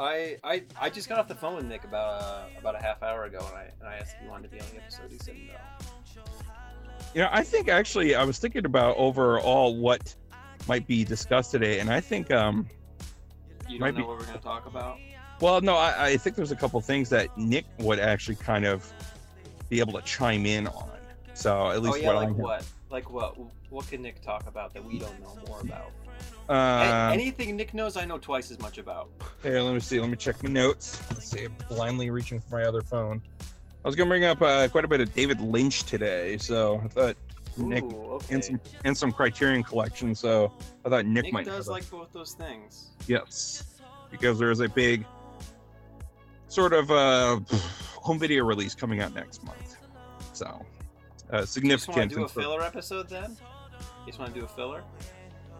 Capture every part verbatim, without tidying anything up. I, I I just got off the phone with Nick about uh, about a half hour ago, and I and I asked if he wanted to be on the episode. He said no. Yeah, I think actually I was thinking about overall what might be discussed today, and I think um. You don't know be, what we're going to talk about? Well, no, I, I think there's a couple things that Nick would actually kind of be able to chime in on. So at least oh, yeah, what like I'm what? Like what? What can Nick talk about that we don't know more about? Uh, Anything Nick knows, I know twice as much about. Here, let me see. Let me check my notes. Let's see. I'm blindly reaching for my other phone. I was going to bring up uh, quite a bit of David Lynch today, so I thought Nick Ooh, okay. and some and some Criterion Collection. So I thought Nick, Nick might. Nick does like it. both those things. Yes, because there is a big sort of uh, home video release coming out next month. So uh, significant. You just want to do a filler episode then? You just want to do a filler?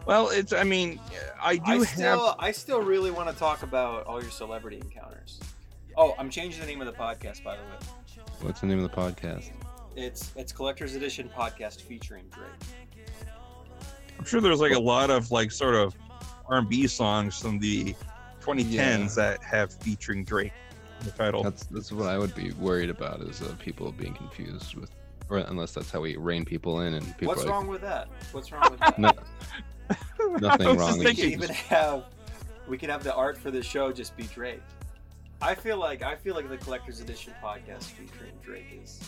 Well, it's. I mean, I do I have. Still, I still really want to talk about all your celebrity encounters. Oh, I'm changing the name of the podcast, by the way. What's the name of the podcast? It's it's Collector's Edition Podcast featuring Drake. I'm sure there's like a lot of like sort of R and B songs from the twenty tens yeah. that have featuring Drake in the title. That's that's what I would be worried about is uh, people being confused with, or unless that's how we rein people in and people. What's wrong like, with that? What's wrong with that? No, nothing wrong. We could even have we could have the art for the show just be Drake. I feel like I feel like the Collector's Edition Podcast featuring Drake is.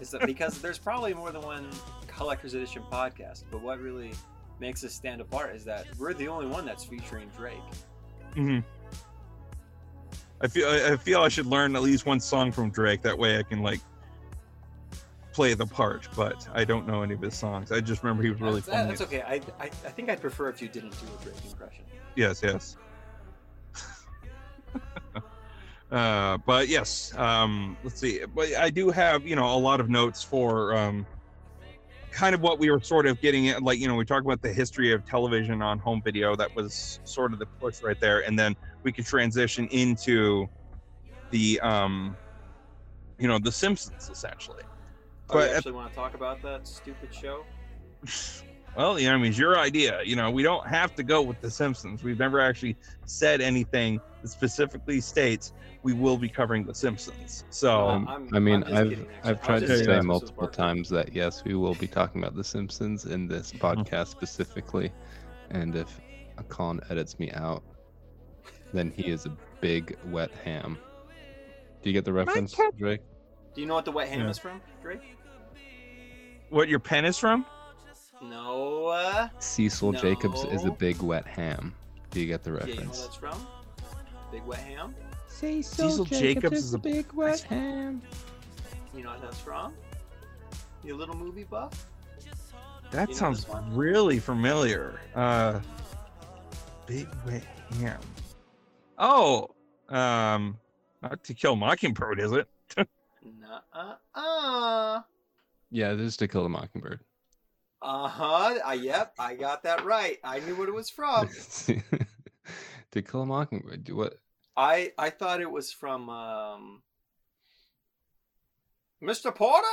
Is that because there's probably more than one Collector's Edition podcast, but what really makes us stand apart is that we're the only one that's featuring Drake. Mm-hmm. I feel I feel I should learn at least one song from Drake. That way I can like play the part, but I don't know any of his songs. I just remember he was really funny. That's okay. I, I I think I'd prefer if you didn't do a Drake impression. Yes, yes. Uh, but yes, um, let's see. But I do have, you know, a lot of notes for um, kind of what we were sort of getting at. Like, you know, we talked about the history of television on home video. That was sort of the push right there. And then we could transition into the, um, you know, The Simpsons, essentially. Oh, but you actually at- want to talk about that stupid show? Well, yeah, I mean, it's your idea. You know, we don't have to go with The Simpsons. We've never actually said anything that specifically states we will be covering The Simpsons. So um, I'm, I mean, I've kidding, I've tried to say multiple times that yes, we will be talking about The Simpsons in this podcast specifically. And if Colin edits me out, then he is a big wet ham. Do you get the reference, Drake? Do you know what the wet ham yeah. is from, Drake? What your pen is from? No. Uh, Cecil no. Jacobs is a big wet ham. Do you get the reference? Yeah, you know that's from? Big wet ham? Cecil, Cecil Jacobs, Jacobs is a big wet ham. You know what that's from? You little movie buff? That you know sounds really familiar. Uh, big wet ham. Oh, um, not To Kill a Mockingbird, is it? Nuh-uh-uh. Yeah, this is To Kill a Mockingbird. Uh-huh. I, yep, I got that right. I knew what it was from. To Kill a Mockingbird. Do what? I I thought it was from um, Mister Porter.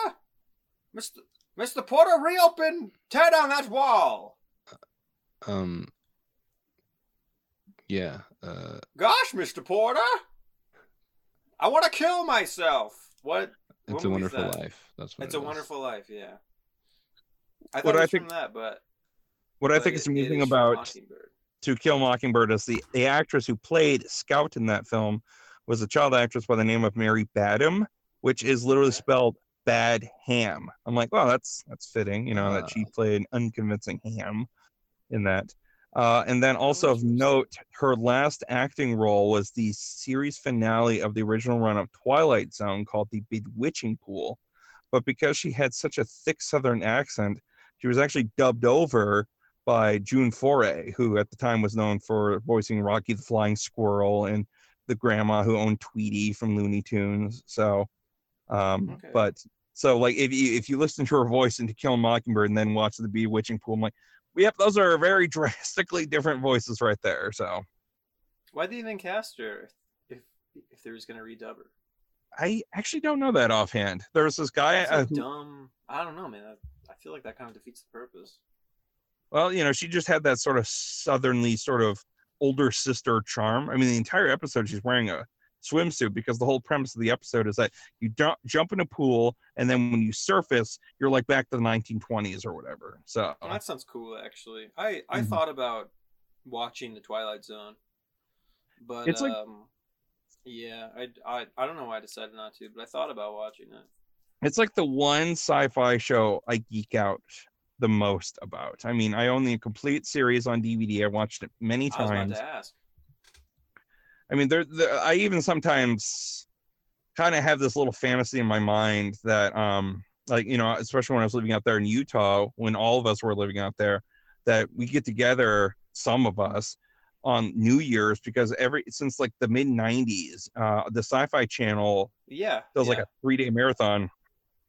Mister Mister Porter, reopen. Tear down that wall. Uh, um. Yeah. Uh... Gosh, Mister Porter. I want to kill myself. What? It's a Wonderful Life. That's what. It's a Wonderful Life. Yeah. I thought what it was I think, from that, but what but I think it, is amusing about To Kill a Mockingbird is the, the actress who played Scout in that film was a child actress by the name of Mary Badham, which is literally spelled Bad Ham. I'm like, wow, that's that's fitting, you know, uh, that she played an unconvincing ham in that. Uh, and then also of note, her last acting role was the series finale of the original run of Twilight Zone called The Bewitching Pool. But because she had such a thick Southern accent, she was actually dubbed over by June Foray, who at the time was known for voicing Rocky the Flying Squirrel and the grandma who owned Tweety from Looney Tunes. So, um, okay. but so like if you if you listen to her voice in To Kill a Mockingbird and then watch The Bewitching Pool, I'm like, yep, those are very drastically different voices right there. So, why did they even cast her if if they was going to redub her? I actually don't know that offhand. There's this guy. Uh, who, dumb. I don't know, man. I, I feel like that kind of defeats the purpose. Well, you know, she just had that sort of southerly sort of older sister charm. I mean, the entire episode she's wearing a swimsuit, because the whole premise of the episode is that you don't jump in a pool, and then when you surface, you're like back to the nineteen twenties or whatever. So that sounds cool, actually. I, I mm-hmm. thought about watching The Twilight Zone, but it's like, um, yeah, I, I, I don't know why I decided not to, but I thought about watching it. It's like the one sci-fi show I geek out the most about. I mean, I own the complete series on D V D. I watched it many times. I was about to ask. I mean, there. I even sometimes kind of have this little fantasy in my mind that, um, like, you know, especially when I was living out there in Utah, when all of us were living out there, that we get together, some of us, on New Year's, because every since like the mid nineties, uh, the Sci-Fi Channel yeah does yeah. like a three day marathon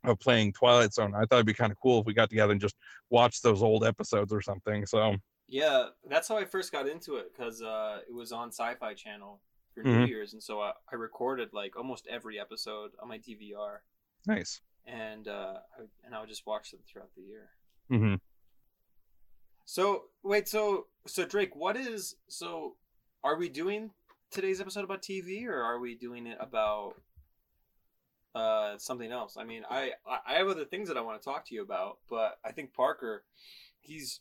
of playing Twilight Zone. I thought it'd be kind of cool if we got together and just watched those old episodes or something. So yeah, that's how I first got into it, because uh, it was on Sci-Fi Channel for New mm-hmm. Year's, and so I, I recorded like almost every episode on my D V R. Nice. And uh, I, and I would just watch them throughout the year. Mm-hmm. So wait, so so Drake, what is so? Are we doing today's episode about T V, or are we doing it about uh, something else? I mean, I I have other things that I want to talk to you about, but I think Parker, he's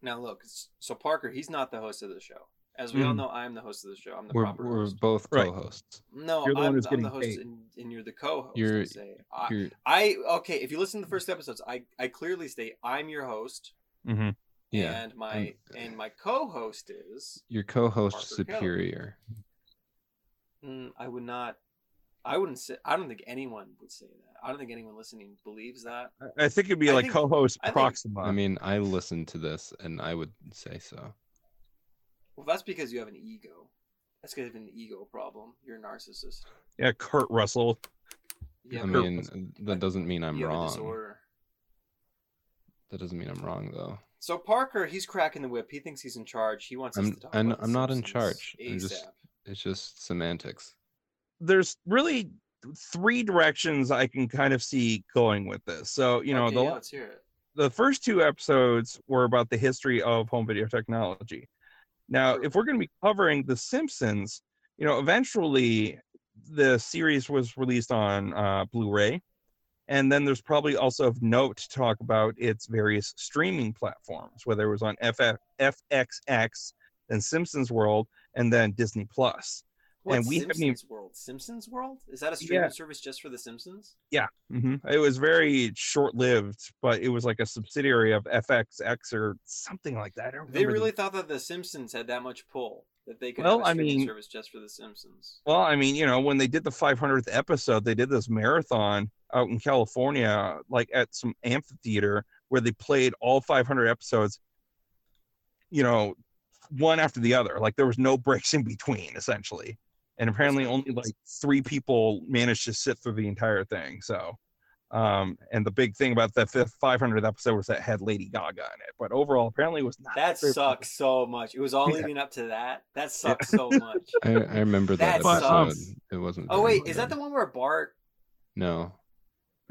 now look. So Parker, he's not the host of the show. As we mm. all know, I'm the host of the show. I'm the we're, proper we're host. We're both co-hosts. Right. No, you're the I'm, one who's I'm getting the host, and, and you're the co-host. You're, I, say. You're... I, I okay. If you listen to the first episodes, I, I clearly state I'm your host, mm-hmm. yeah. and my I'm... and my co-host is your co-host Parker superior. Mm, I would not. I wouldn't say. I don't think anyone would say that. I don't think anyone listening believes that. I think it'd be I like think, co-host I Proxima. Think... I mean, I listened to this, and I would say so. Well, that's because you have an ego. That's because you have an ego problem. You're a narcissist. Yeah, Kurt Russell. Yeah, I Kurt mean, Russell. that doesn't mean I'm you wrong. Have a disorder. That doesn't mean I'm wrong, though. So Parker, he's cracking the whip. He thinks he's in charge. He wants us I'm, to talk I'm, about I'm not in charge. I'm just, it's just semantics. There's really three directions I can kind of see going with this. So, you know, okay, the, yeah, let's hear it. The first two episodes were about the history of home video technology. Now, if we're going to be covering The Simpsons, you know, eventually the series was released on uh, Blu-ray, and then there's probably also of note to talk about its various streaming platforms, whether it was on F X X, then Simpsons World, and then Disney Plus. What, and we Simpsons haven't even... World? Simpsons World? Is that a streaming yeah. service just for The Simpsons? Yeah. Mm-hmm. It was very short-lived, but it was like a subsidiary of F X X or something like that. I don't they really the... thought that The Simpsons had that much pull, that they could well, have a streaming I mean, service just for The Simpsons. Well, I mean, you know, when they did the five hundredth episode, they did this marathon out in California, like at some amphitheater, where they played all five hundred episodes, you know, one after the other. Like, there was no breaks in between, essentially. And apparently only like three people managed to sit through the entire thing. So, um, and the big thing about the fifth five hundredth episode was that it had Lady Gaga in it. But overall, apparently it was not. That sucks so much. It was all yeah. leading up to that. That sucks yeah. so much. I, I remember that, that episode. Sucks. It wasn't. Oh wait, good. Is that the one where Bart? No.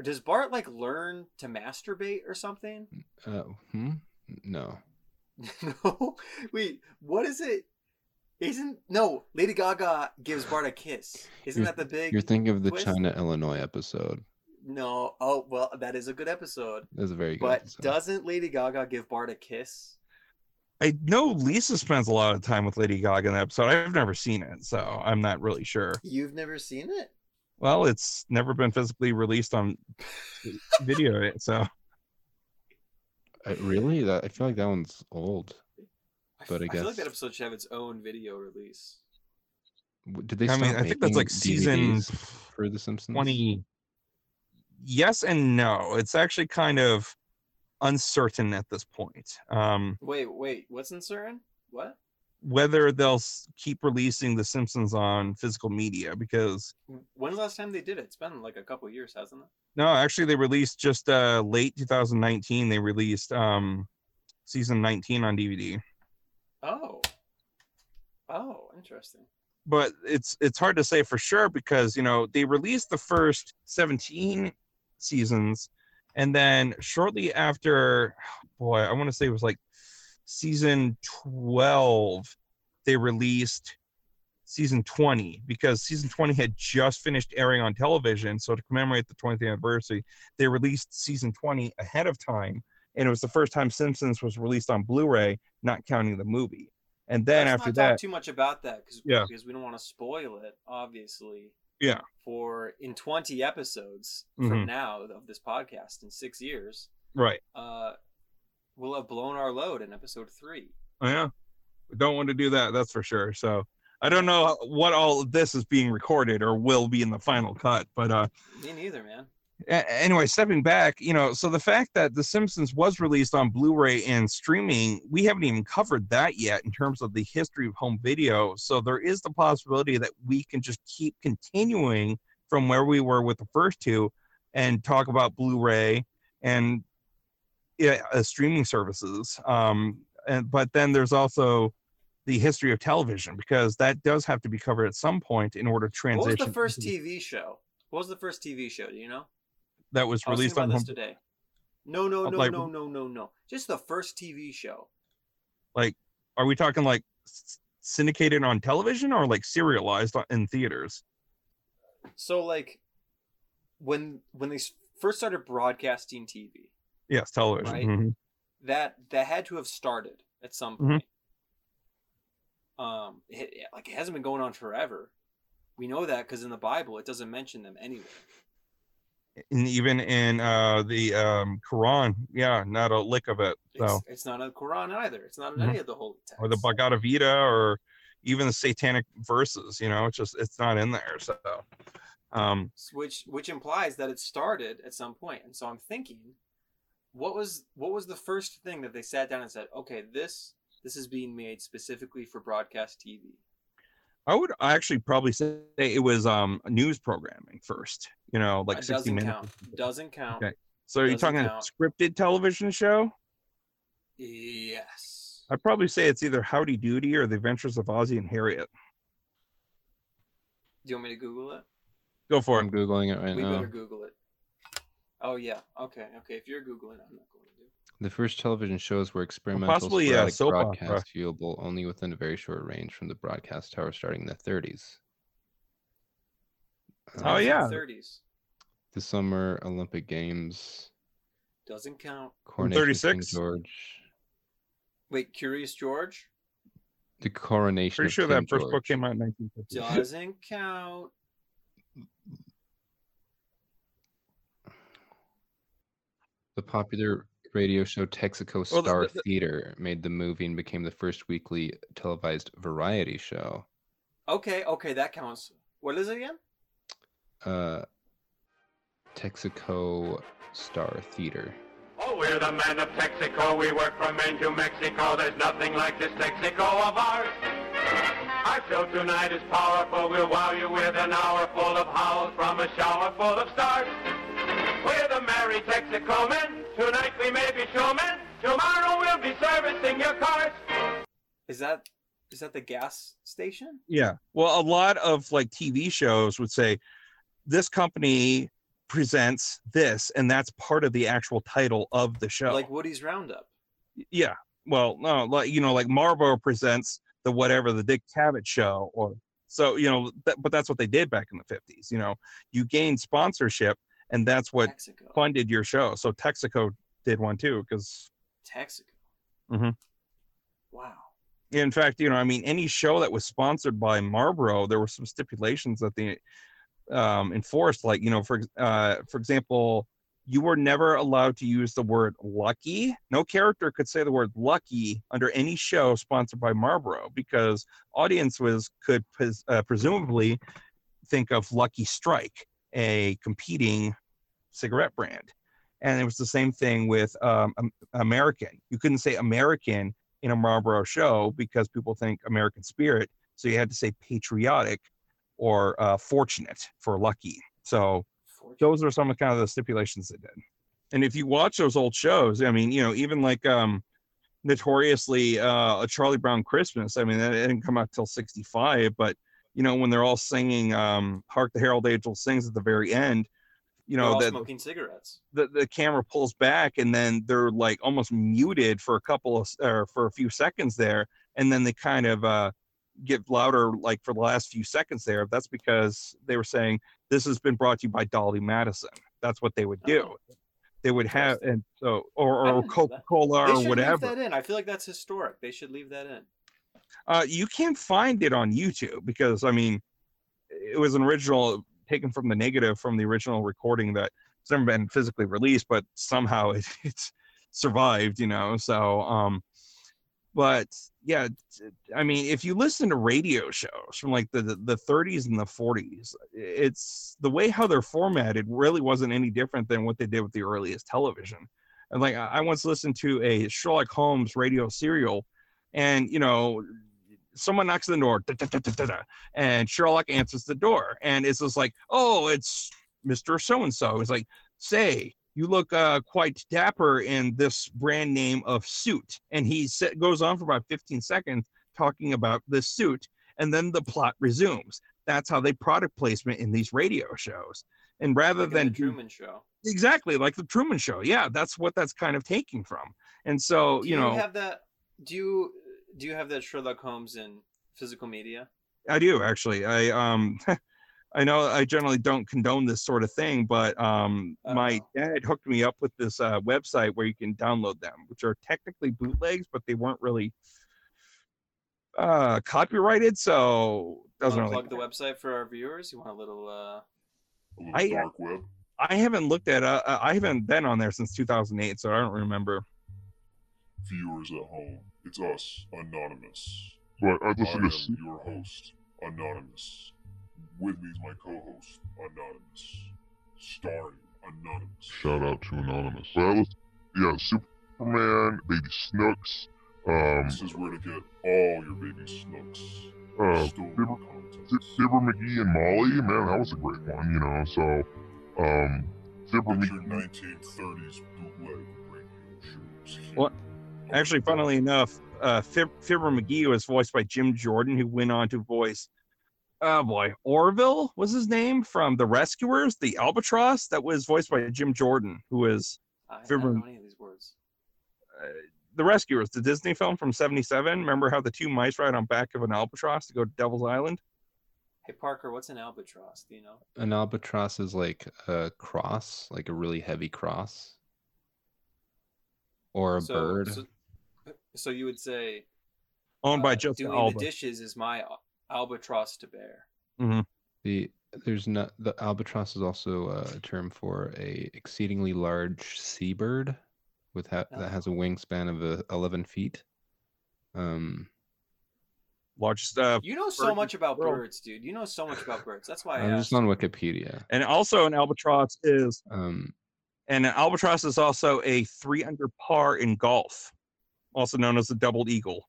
Does Bart like learn to masturbate or something? Uh, hmm? No. No. Wait. What is it? Isn't no Lady Gaga gives Bart a kiss? Isn't you're, that the big? You're thinking of the twist? China Illinois episode. No, oh well, that is a good episode. That's a very good. But episode. Doesn't Lady Gaga give Bart a kiss? I know Lisa spends a lot of time with Lady Gaga in the episode. I've never seen it, so I'm not really sure. You've never seen it? Well, it's never been physically released on video, so. I, really, that I feel like that one's old. But I, I guess... feel like that episode should have its own video release. Did they? I mean, I think that's like D V Ds season for The Simpsons. twenty. Yes and no. It's actually kind of uncertain at this point. Um, wait, wait. What's uncertain? What? Whether they'll keep releasing The Simpsons on physical media, because when's the last time they did it? It's been like a couple years, hasn't it? No, actually, they released just uh, late two thousand nineteen. They released um, season nineteen on D V D. Oh, oh, interesting. But it's it's hard to say for sure, because, you know, they released the first seventeen seasons, and then shortly after, boy, I want to say it was like season twelve, they released season twenty, because season twenty had just finished airing on television. So to commemorate the twentieth anniversary, they released season twenty ahead of time. And it was the first time Simpsons was released on Blu-ray, not counting the movie. And then Let's after not that, talk too much about that because yeah. because we don't want to spoil it, obviously. Yeah. For in twenty episodes from mm-hmm. now of this podcast, in six years, right? Uh, we'll have blown our load in episode three. Oh yeah, we don't want to do that. That's for sure. So I don't know what all of this is being recorded or will be in the final cut, but uh, me neither, man. Anyway, stepping back, you know, so the fact that The Simpsons was released on Blu-ray and streaming, we haven't even covered that yet in terms of the history of home video. So there is the possibility that we can just keep continuing from where we were with the first two and talk about Blu-ray and yeah, uh, streaming services. Um, and but then there's also the history of television, because that does have to be covered at some point in order to transition. What was the first T V show? What was the first T V show? Do you know? That was released on this today. No, no, no, like, no, no, no, no. Just the first T V show. Like, are we talking like syndicated on television or like serialized in theaters? So like when when they first started broadcasting T V. Yes, television. Right? Mm-hmm. That that had to have started at some point. Mm-hmm. Um, it, like it hasn't been going on forever. We know that because in the Bible it doesn't mention them anywhere. And even in uh, the um, Quran, yeah, not a lick of it. So. It's, it's not in the Quran either. It's not in mm-hmm. any of the holy texts. Or the Bhagavad Gita, or even the satanic verses. You know, it's just it's not in there. So, um, which which implies that it started at some point. And so I'm thinking, what was what was the first thing that they sat down and said, okay, this this is being made specifically for broadcast T V. I would actually probably say it was um, news programming first, you know, like sixty Minutes. Count. Doesn't count. Okay. So are you talking a scripted television show? Yes. I'd probably say it's either Howdy Doody or The Adventures of Ozzie and Harriet. Do you want me to Google it? Go for it. I'm Googling it right we now. We better Google it. Oh, yeah. Okay. Okay. If you're Googling it, I'm not going to do it. The first television shows were experimental, well, possibly, sporadic, yeah, soap broadcast opera. Viewable only within a very short range from the broadcast tower starting in the thirties. Oh, uh, yeah. thirties. The Summer Olympic Games. Doesn't count. Coronation thirty-six. King George. Wait, Curious George? The Coronation Pretty of sure King that first George. Book came out in nineteen fifty. Doesn't count. The popular radio show Texaco Star well, the, the, Theater made the movie and became the first weekly televised variety show. Okay, okay, that counts. What is it again? Uh, Texaco Star Theater. Oh, we're the men of Texaco. We work from Maine to Mexico. There's nothing like this Texaco of ours. Our show tonight is powerful. We'll wow you with an hour full of howls from a shower full of stars. We're the merry Texaco men. Tonight we may be showmen. Tomorrow we'll be servicing your cars. Is that is that the gas station? Yeah. Well, a lot of like T V shows would say this company presents this, and that's part of the actual title of the show. Like Woody's Roundup. Yeah. Well, no, like you know, like Marlboro presents the whatever the Dick Cavett show, or so you know. That, but that's what they did back in the fifties. You know, you gained sponsorship. And that's what Texaco funded your show. So Texaco did one too, because Texaco. Mm-hmm. Wow. In fact, you know, I mean, any show that was sponsored by Marlboro, there were some stipulations that they um, enforced. Like, you know, for uh, for example, you were never allowed to use the word lucky. No character could say the word lucky under any show sponsored by Marlboro, because audiences could pres- uh, presumably think of Lucky Strike, a competing cigarette brand. And it was the same thing with um, American. You couldn't say American in a Marlboro show because people think American Spirit. So you had to say patriotic or uh, fortunate for lucky. So fortunate. Those are some of kind of the stipulations they did. And if you watch those old shows, I mean, you know, even like um, notoriously uh, a Charlie Brown Christmas. I mean, that didn't come out till sixty-five, but you know, when they're all singing um, Hark the Herald Angels Sings at the very end, you know, that smoking cigarettes. The, the camera pulls back and then they're like almost muted for a couple of, or for a few seconds there. And then they kind of uh, get louder like for the last few seconds there, that's because they were saying this has been brought to you by Dolly Madison. That's what they would do. Oh. They would have, and so or, or Coca-Cola or whatever. Leave that in. I feel like that's historic. They should leave that in. Uh, you can't find it on YouTube because, I mean, it was an original taken from the negative from the original recording that's never been physically released, but somehow it, it's survived, you know. So, um, but yeah, I mean, if you listen to radio shows from like the, the, the thirties and the forties, it's the way how they're formatted really wasn't any different than what they did with the earliest television. And like I once listened to a Sherlock Holmes radio serial, and you know, someone knocks on the door, da, da, da, da, da, da, and Sherlock answers the door, and it's just like, oh, it's Mister So-and-so. It's like, say, you look uh, quite dapper in this brand name of suit. And he set, goes on for about fifteen seconds talking about this suit, and then the plot resumes. That's how they product placement in these radio shows. And rather like than the Truman Show. Exactly, like the Truman Show. Yeah, that's what that's kind of taking from. And so, do you know. You have that, do you do you have that Sherlock Holmes in physical media? I do, actually. I um I know I generally don't condone this sort of thing, but um, my dad hooked me up with this uh, website where you can download them, which are technically bootlegs, but they weren't really uh, copyrighted, so doesn't really plug the website for our viewers. You want a little? Uh... I I haven't looked at uh, I haven't been on there since two thousand eight, so I don't remember. Viewers at home, it's us, Anonymous. Right, I've listened to am your host, Anonymous. With me is my co-host, Anonymous. Starring Anonymous. Shout out to Anonymous. Well, was, yeah, Superman, Baby Snooks. Um, this is where to get all your Baby Snooks. Uh, Dibber, Dibber McGee and Molly, man, that was a great one, you know. So, um, Dibber McGee. nineteen thirties bootleg radio shows. Well, actually, funnily enough, uh, Fib- Fibber McGee was voiced by Jim Jordan, who went on to voice. Oh boy, Orville was his name from The Rescuers, the Albatross that was voiced by Jim Jordan, who is. I don't know any of these words. Uh, The Rescuers, the Disney film from seventy-seven. Remember how the two mice ride on back of an albatross to go to Devil's Island? Hey Parker, what's an albatross? Do you know? An albatross is like a cross, like a really heavy cross, or a so, bird. So, so you would say. Owned by uh, Jessica doing Alba. The dishes is my. Albatross to bear. Mm-hmm. The there's not the albatross is also a term for a exceedingly large seabird with ha- oh. that has a wingspan of uh, eleven feet. Um, largest. Uh, you know so much about world. birds, dude. You know so much about birds. That's why I I'm asked. Just on Wikipedia. And also, an albatross is. Um, and an albatross is also a three under par in golf, also known as the double eagle.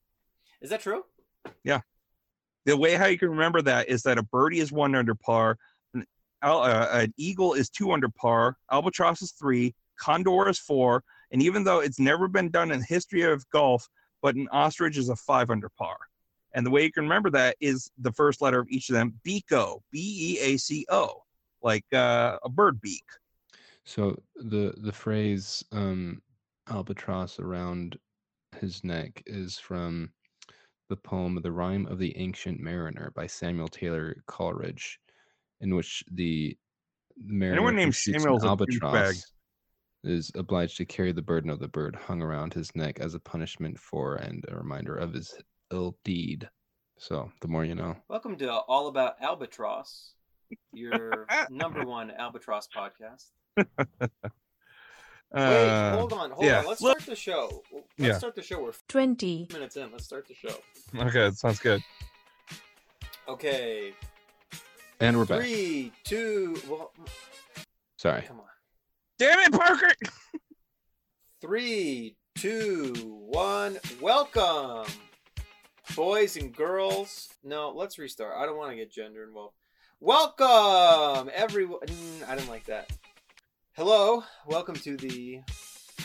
Is that true? Yeah. The way how you can remember that is that a birdie is one under par, an, uh, an eagle is two under par, albatross is three, condor is four, and even though it's never been done in the history of golf, but an ostrich is a five under par. And the way you can remember that is the first letter of each of them, beaco, B E A C O, like uh, a bird beak. So the, the phrase um, albatross around his neck is from the poem The Rime of the Ancient Mariner by Samuel Taylor Coleridge, in which the mariner Anyone named Samuel's albatross is obliged to carry the burden of the bird hung around his neck as a punishment for and a reminder of his ill deed. So the more you know. Welcome to All About Albatross, your number one albatross podcast. Wait, hold on, hold yeah. on. Let's start the show. Let's yeah. start the show. We're twenty minutes in. Let's start the show. Okay, that sounds good. Okay. And we're Three, back. Three, two, well... Sorry. Come on. Damn it, Parker! Three, two, one. Welcome, boys and girls. No, let's restart. I don't want to get gender involved. Welcome, everyone. I didn't like that. Hello, welcome to the.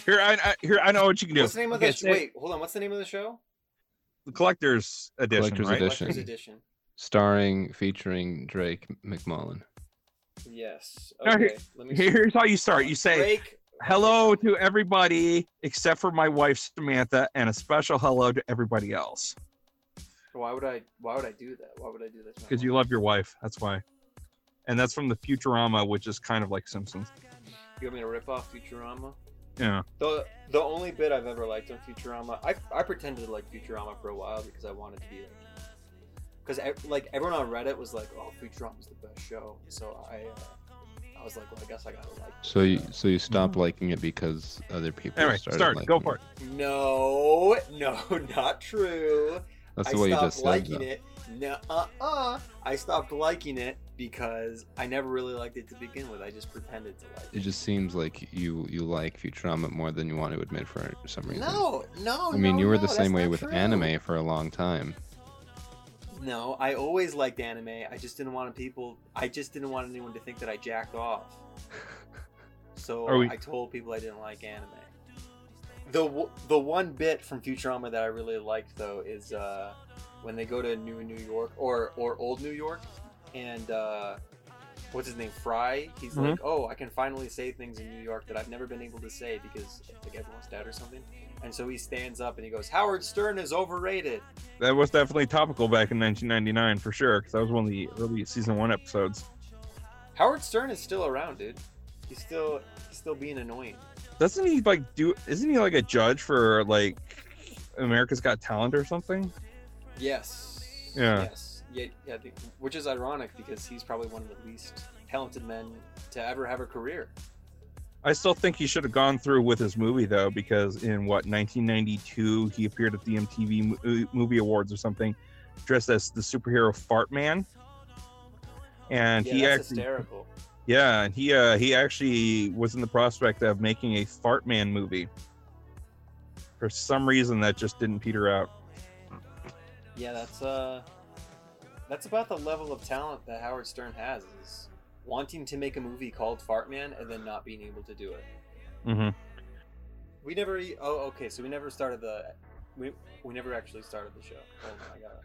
Here, I, I here I know what you can do. What's the name of the? Sh- wait, hold on. What's the name of the show? The Collector's Edition. Collector's, right? Edition. Collector's Edition. Starring, featuring Drake McMullen. Yes. Okay. Here, Let me here's how you start. You say, Drake, "Hello to everybody, except for my wife Samantha, and a special hello to everybody else." Why would I? Why would I do that? Why would I do that? Because you love your wife. That's why. And that's from the Futurama, which is kind of like Simpsons. You want me to rip off Futurama? Yeah. The the only bit I've ever liked on Futurama, I I pretended to like Futurama for a while because I wanted to be like. Because like everyone on Reddit was like, "Oh, Futurama's the best show," so I, uh, I was like, "Well, I guess I gotta like." So you, so you stopped liking it because other people anyway, started start, liking go for it. it. No, no, not true. That's the I way you just liking said it. No, uh, uh, I stopped liking it because I never really liked it to begin with. I just pretended to like it. It just seems like you you like Futurama more than you want to admit for some reason. No, no. I mean, no, you were the no, same way with true. anime for a long time. No, I always liked anime. I just didn't want people. I just didn't want anyone to think that I jacked off. So we... I told people I didn't like anime. The the one bit from Futurama that I really liked though is uh, when they go to New New York or or Old New York, and uh, what's his name, Fry? He's mm-hmm. like, oh, I can finally say things in New York that I've never been able to say because like everyone's dead or something. And so he stands up and he goes, Howard Stern is overrated. That was definitely topical back in nineteen ninety-nine for sure, because that was one of the early season one episodes. Howard Stern is still around, dude. He's still he's still being annoying. Doesn't he like do? Isn't he like a judge for like America's Got Talent or something? Yes. Yeah. Yes. Yeah. yeah the, which is ironic because he's probably one of the least talented men to ever have a career. I still think he should have gone through with his movie, though, because in, what, nineteen ninety-two, he appeared at the M T V Movie Awards or something, dressed as the superhero Fartman. And yeah, he that's actually, hysterical. Yeah, and he, uh, he actually was in the prospect of making a Fartman movie. For some reason, that just didn't peter out. Yeah, that's uh, that's about the level of talent that Howard Stern has, is wanting to make a movie called Fartman and then not being able to do it. Mm-hmm. We never. Oh, okay. So we never started the. We we never actually started the show. Oh my god.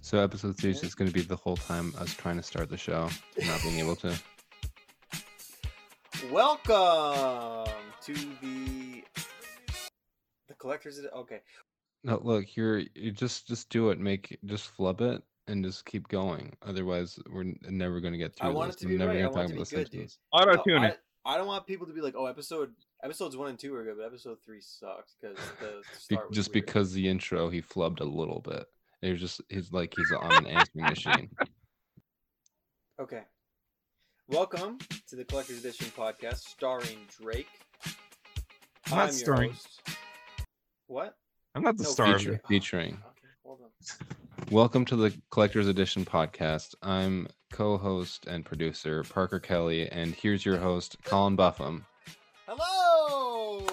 So episode three is just going to be the whole time us trying to start the show, not being able to. Welcome to the the collectors. Okay. No, look, you're you just just do it. Make just flub it. And just keep going. Otherwise, we're never going to get through I want this. It to be never right. I want it to be good, dude. Auto tune no, it. I, I don't want people to be like, "Oh, episode episodes one and two are good, but episode three sucks because the start." Be- just weird. Because the intro he flubbed a little bit. It was just he's like he's on an answering machine. Okay. Welcome to the Collector's Edition podcast, starring Drake. I'm not starring. Host. What? I'm not the no, star. Featuring. Oh, featuring. Okay, hold on. Welcome to the Collector's Edition podcast. I'm co-host and producer Parker Kelly, and here's your host, Colin Buffum. Hello!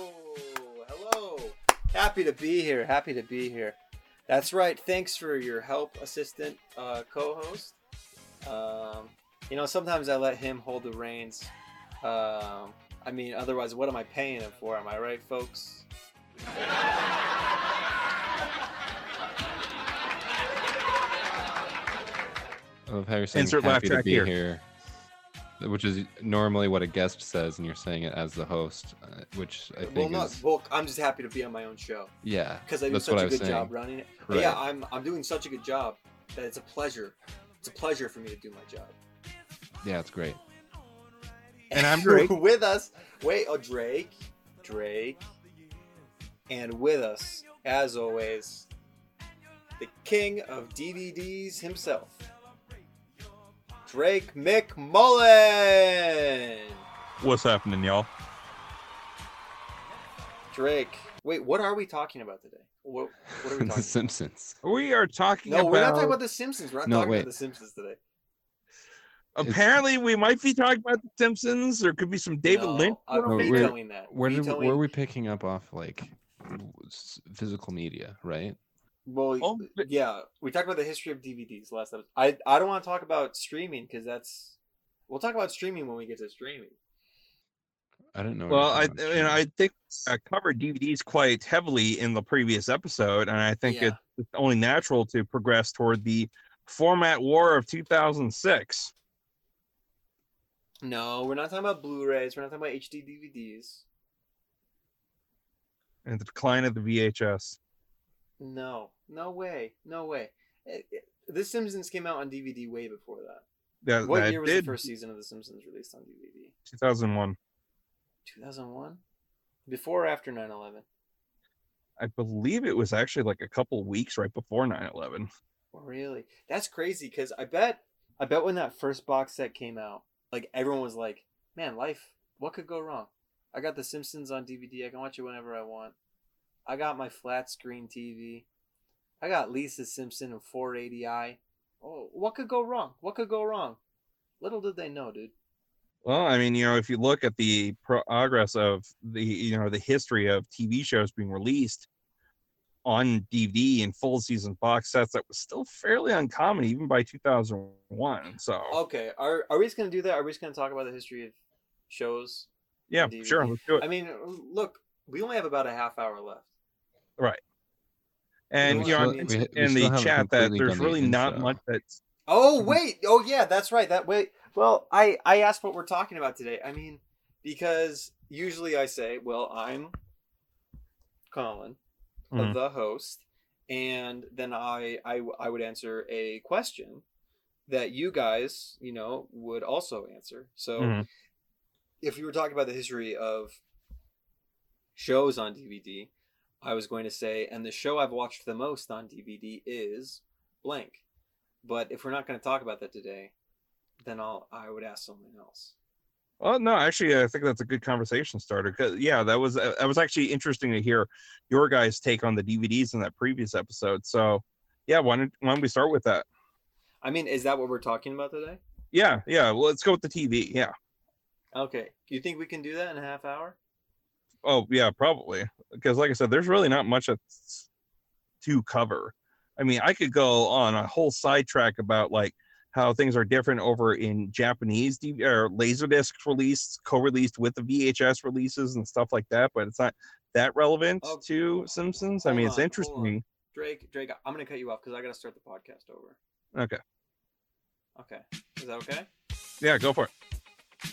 Hello! Happy to be here. Happy to be here. That's right. Thanks for your help, assistant uh, co-host. Um, you know, sometimes I let him hold the reins. Um, I mean, otherwise, what am I paying him for? Am I right, folks? Of how you're saying Insert happy to be here. here, which is normally what a guest says, and you're saying it as the host, uh, which I think well, not, is... Well, I'm just happy to be on my own show. Yeah, because I do such a good saying. job running it. Right. Yeah, I'm I'm doing such a good job that it's a pleasure. It's a pleasure for me to do my job. Yeah, it's great. And, and I'm Drake. With us, wait, oh, Drake, Drake, and with us, as always, the king of D V Ds himself. Drake McMullen. What's happening, y'all? Drake. Wait, what are we talking about today? What, what are we talking about? The Simpsons. We are talking no, about... No, we're not talking about The Simpsons. We're not no, talking wait. about The Simpsons today. Apparently, it's... we might be talking about The Simpsons. There could be some David no, Lynch. I'm no, vetoing that. Where, did, vetoing... where are we picking up off, like, physical media, right? Well, oh, but, yeah, we talked about the history of D V Ds last episode. I, I don't want to talk about streaming because that's we'll talk about streaming when we get to streaming. I don't know. Well, I and you know, I think I covered D V Ds quite heavily in the previous episode, and I think yeah. it's only natural to progress toward the format war of two thousand six. No, we're not talking about Blu-rays. We're not talking about H D D V Ds. And the decline of the V H S. No, no way, no way. It, it, The Simpsons came out on D V D way before that. Yeah, what year was did. the first season of The Simpsons released on D V D? two thousand one two thousand one Before or after nine eleven I believe it was actually like a couple weeks right before nine eleven Really? That's crazy, because I bet I bet when that first box set came out, like everyone was like, man, life, what could go wrong? I got The Simpsons on D V D. I can watch it whenever I want. I got my flat screen T V. I got Lisa Simpson and four eighty i. Oh, what could go wrong? What could go wrong? Little did they know, dude. Well, I mean, you know, if you look at the progress of the, you know, the history of T V shows being released on D V D in full season box sets, that was still fairly uncommon even by two thousand one So okay, are are we just gonna do that? Are we just gonna talk about the history of shows? Yeah, sure. Let's do it. I mean, look, we only have about a half hour left. Right. And you know, in, we, we in the chat that there's really not much that's. Oh wait! Oh yeah, that's right. That wait. Well, I I asked what we're talking about today. I mean, because usually I say, well, I'm Colin, mm-hmm. the host, and then I I I would answer a question that you guys, you know, would also answer. So, mm-hmm. if you were talking about the history of shows on D V D. I was going to say, and the show I've watched the most on D V D is blank. But if we're not going to talk about that today, then I'll I would ask something else. Well, no, actually, I think that's a good conversation starter. Cause yeah, that was that was actually interesting to hear your guys' take on the D V Ds in that previous episode. So yeah, why don't why don't we start with that? I mean, is that what we're talking about today? Yeah, yeah. Well, let's go with the T V. Yeah. Okay. Do you think we can do that in a half hour? Oh yeah, probably, because like I said, there's really not much to cover. I mean, I could go on a whole sidetrack about like how things are different over in Japanese D V D or Laserdisc released, co-released with the V H S releases and stuff like that, but it's not that relevant oh, to Simpsons. I mean, on, it's interesting. Drake, Drake, I'm gonna cut you off because I gotta start the podcast over. Okay. Okay. Is that okay? Yeah, go for it.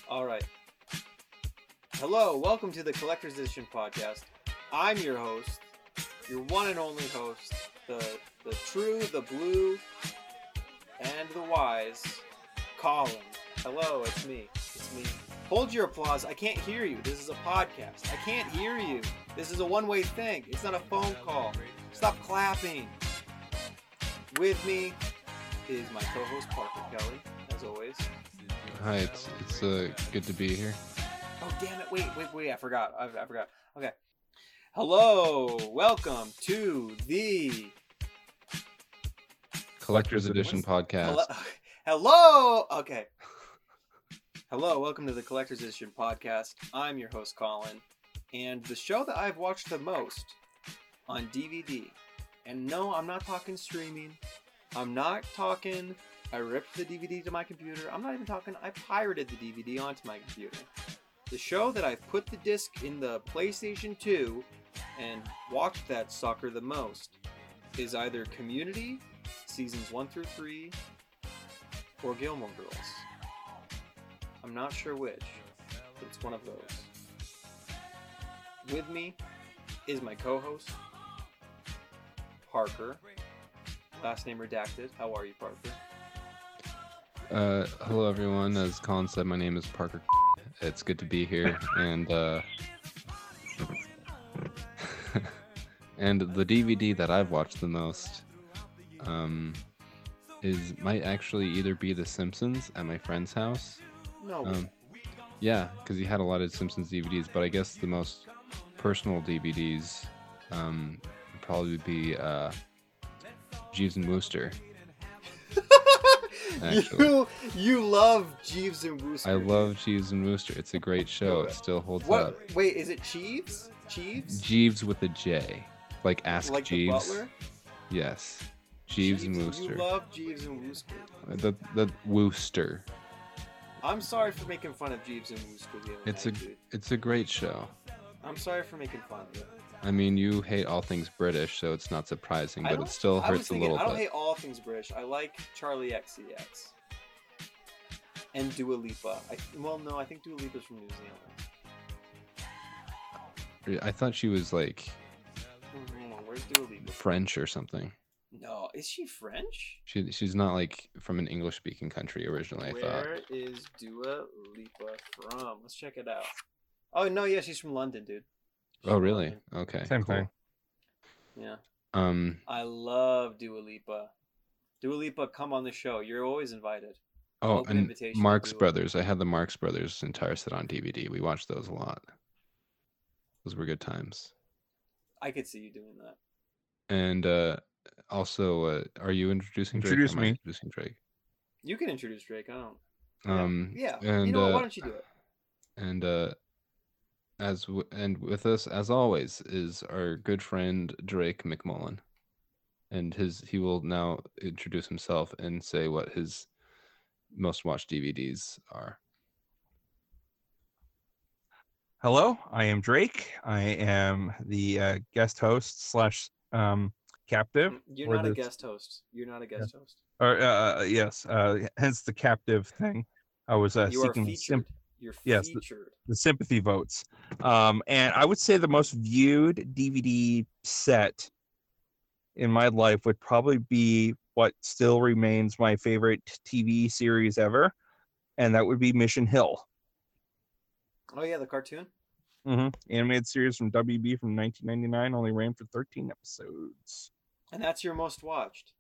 All right. Hello, welcome to the Collector's Edition podcast. I'm your host, your one and only host, the the true, the blue, and the wise, Colin. Hello, it's me. It's me. Hold your applause. I can't hear you. This is a podcast. I can't hear you. This is a one-way thing. It's not a phone call. Stop clapping. With me is my co-host, Parker Kelly, as always. Hi, it's it's uh, good to be here. Oh, damn it. Wait, wait, wait. I forgot. I, I forgot. Okay. Hello. Welcome to the Collector's Edition podcast. Hello. Hello. Okay. Hello. Welcome to the Collector's Edition podcast. I'm your host, Colin. And the show that I've watched the most on D V D. And no, I'm not talking streaming. I'm not talking I ripped the D V D to my computer. I'm not even talking I pirated the D V D onto my computer. The show that I put the disc in the PlayStation two and watched that sucker the most is either Community, seasons one through three, or Gilmore Girls. I'm not sure which, but it's one of those. With me is my co-host, Parker. Last name redacted. How are you, Parker? Uh, hello, everyone. As Colin said, my name is Parker. It's good to be here, and uh, and the D V D that I've watched the most um, is might actually either be The Simpsons at my friend's house. No. Um, yeah, because he had a lot of Simpsons D V Ds, but I guess the most personal D V Ds um, would probably be uh, Jeeves and Wooster. Actually. You you love Jeeves and Wooster. I love Jeeves and Wooster. It's a great show. It still holds what? up. Wait, is it Jeeves? Jeeves? Jeeves with a J, like Ask like Jeeves. Like the butler? Yes, Jeeves, Jeeves and Wooster. You love Jeeves and Wooster. The the Wooster. I'm sorry for making fun of Jeeves and Wooster. The other it's night, a dude. It's a great show. I'm sorry for making fun of it. I mean, you hate all things British, so it's not surprising, but it still hurts thinking, a little bit. I don't bit. hate all things British. I like Charlie X C X. And Dua Lipa. I, well, no, I think Dua Lipa's from New Zealand. I thought she was like... Where's Dua Lipa? French or something. No, is she French? She she's not like from an English speaking country originally. Where I thought. Where is Dua Lipa from? Let's check it out. Oh no, yeah, she's from London, dude. She's oh really? Okay. Same cool. thing. Yeah. Um. I love Dua Lipa. Dua Lipa, come on the show. You're always invited. Oh, open and Marx Brothers. I had the Marx Brothers entire set on D V D. We watched those a lot. Those were good times. I could see you doing that. And uh, also, uh, are you introducing Drake? Introduce me. Introducing Drake. You can introduce Drake. I don't. Um, yeah. yeah. And, you know what? Why don't you do it? And uh, as w- and with us, as always, is our good friend Drake McMullen, and his he will now introduce himself and say what his most watched D V Ds are. Hello, I am Drake. I am the uh, guest host slash um, captive. You're not the... a guest host. You're not a guest yeah. host. Or uh, yes, uh, hence the captive thing. I was uh, you seeking. Are featured. Sim- You're yes, featured. The, the sympathy votes. Um, and I would say the most viewed D V D set in my life would probably be what still remains my favorite T V series ever, and that would be Mission Hill. Oh yeah, the cartoon. Mm-hmm. Animated series from W B from nineteen ninety-nine, only ran for thirteen episodes. And that's your most watched?